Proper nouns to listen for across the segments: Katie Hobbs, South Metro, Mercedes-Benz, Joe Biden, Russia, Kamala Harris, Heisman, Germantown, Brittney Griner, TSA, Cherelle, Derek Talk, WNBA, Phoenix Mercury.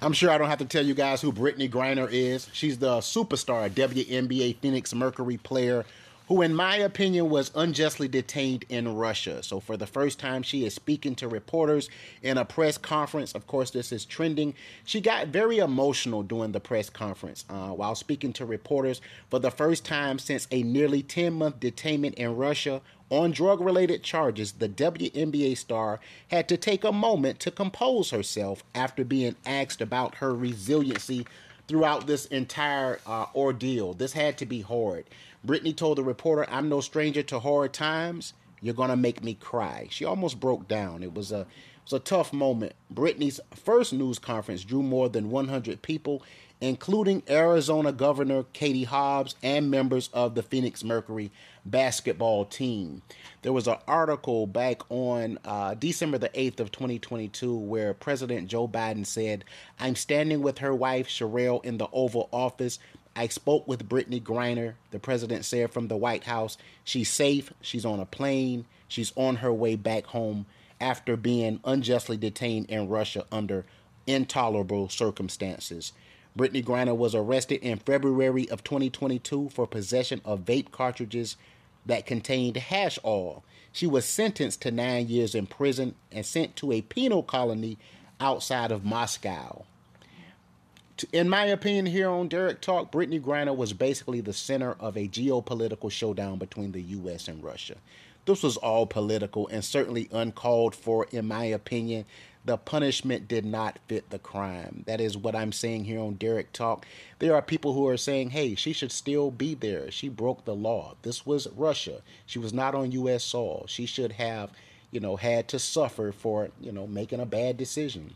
I'm sure I don't have to tell you guys who Brittney Griner is. She's the superstar WNBA Phoenix Mercury player who, in my opinion, was unjustly detained in Russia. So for the first time, she is speaking to reporters in a press conference. Of course, this is trending. She got very emotional during the press conference while speaking to reporters for the first time since a nearly 10-month detainment in Russia on drug-related charges. The WNBA star had to take a moment to compose herself after being asked about her resiliency throughout this entire ordeal. This had to be hard. Brittney told the reporter, "I'm no stranger to hard times. You're going to make me cry." She almost broke down. It was a tough moment. Brittney's first news conference drew more than 100 people, including Arizona Governor Katie Hobbs and members of the Phoenix Mercury basketball team. There was an article back on December the 8th of 2022 where President Joe Biden said, "I'm standing with her wife, Cherelle, in the Oval Office. I spoke with Brittney Griner," the president said from the White House. "She's safe. She's on a plane. She's on her way back home after being unjustly detained in Russia under intolerable circumstances." Brittney Griner was arrested in February of 2022 for possession of vape cartridges that contained hash oil. She was sentenced to 9 years in prison and sent to a penal colony outside of Moscow. In my opinion, here on Derek Talk, Brittney Griner was basically the center of a geopolitical showdown between the U.S. and Russia. This was all political and certainly uncalled for, in my opinion. The punishment did not fit the crime. That is what I'm saying here on Derek Talk. There are people who are saying, hey, she should still be there. She broke the law. This was Russia. She was not on U.S. soil. She should have, had to suffer for, making a bad decision.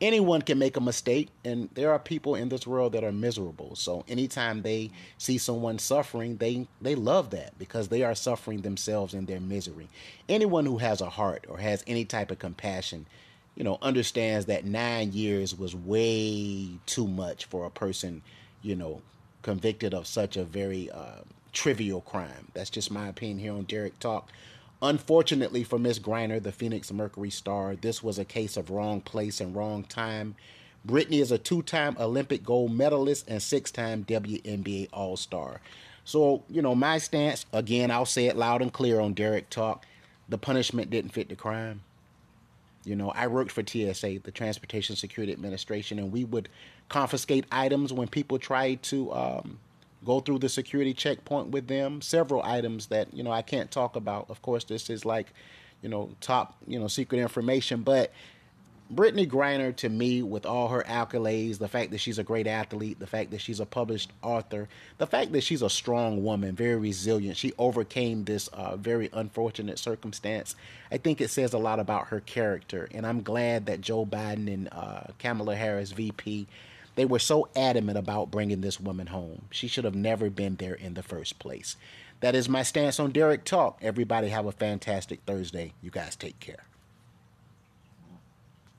Anyone can make a mistake, and there are people in this world that are miserable. So anytime they see someone suffering, they love that because they are suffering themselves in their misery. Anyone who has a heart or has any type of compassion, understands that 9 years was way too much for a person, convicted of such a very trivial crime. That's just my opinion here on Derek Talk. Unfortunately for Miss Griner, the Phoenix Mercury star, this was a case of wrong place and wrong time. Brittney is a two-time Olympic gold medalist and six-time WNBA All-Star. So, my stance, again, I'll say it loud and clear on Derek Talk, the punishment didn't fit the crime. I worked for TSA, the Transportation Security Administration, and we would confiscate items when people tried to go through the security checkpoint with them. Several items that, I can't talk about. Of course, this is like, top, secret information. But Brittney Griner, to me, with all her accolades, the fact that she's a great athlete, the fact that she's a published author, the fact that she's a strong woman, very resilient. She overcame this very unfortunate circumstance. I think it says a lot about her character. And I'm glad that Joe Biden and Kamala Harris, VP, they were so adamant about bringing this woman home. She should have never been there in the first place. That is my stance on Derek Talk. Everybody have a fantastic Thursday. You guys take care.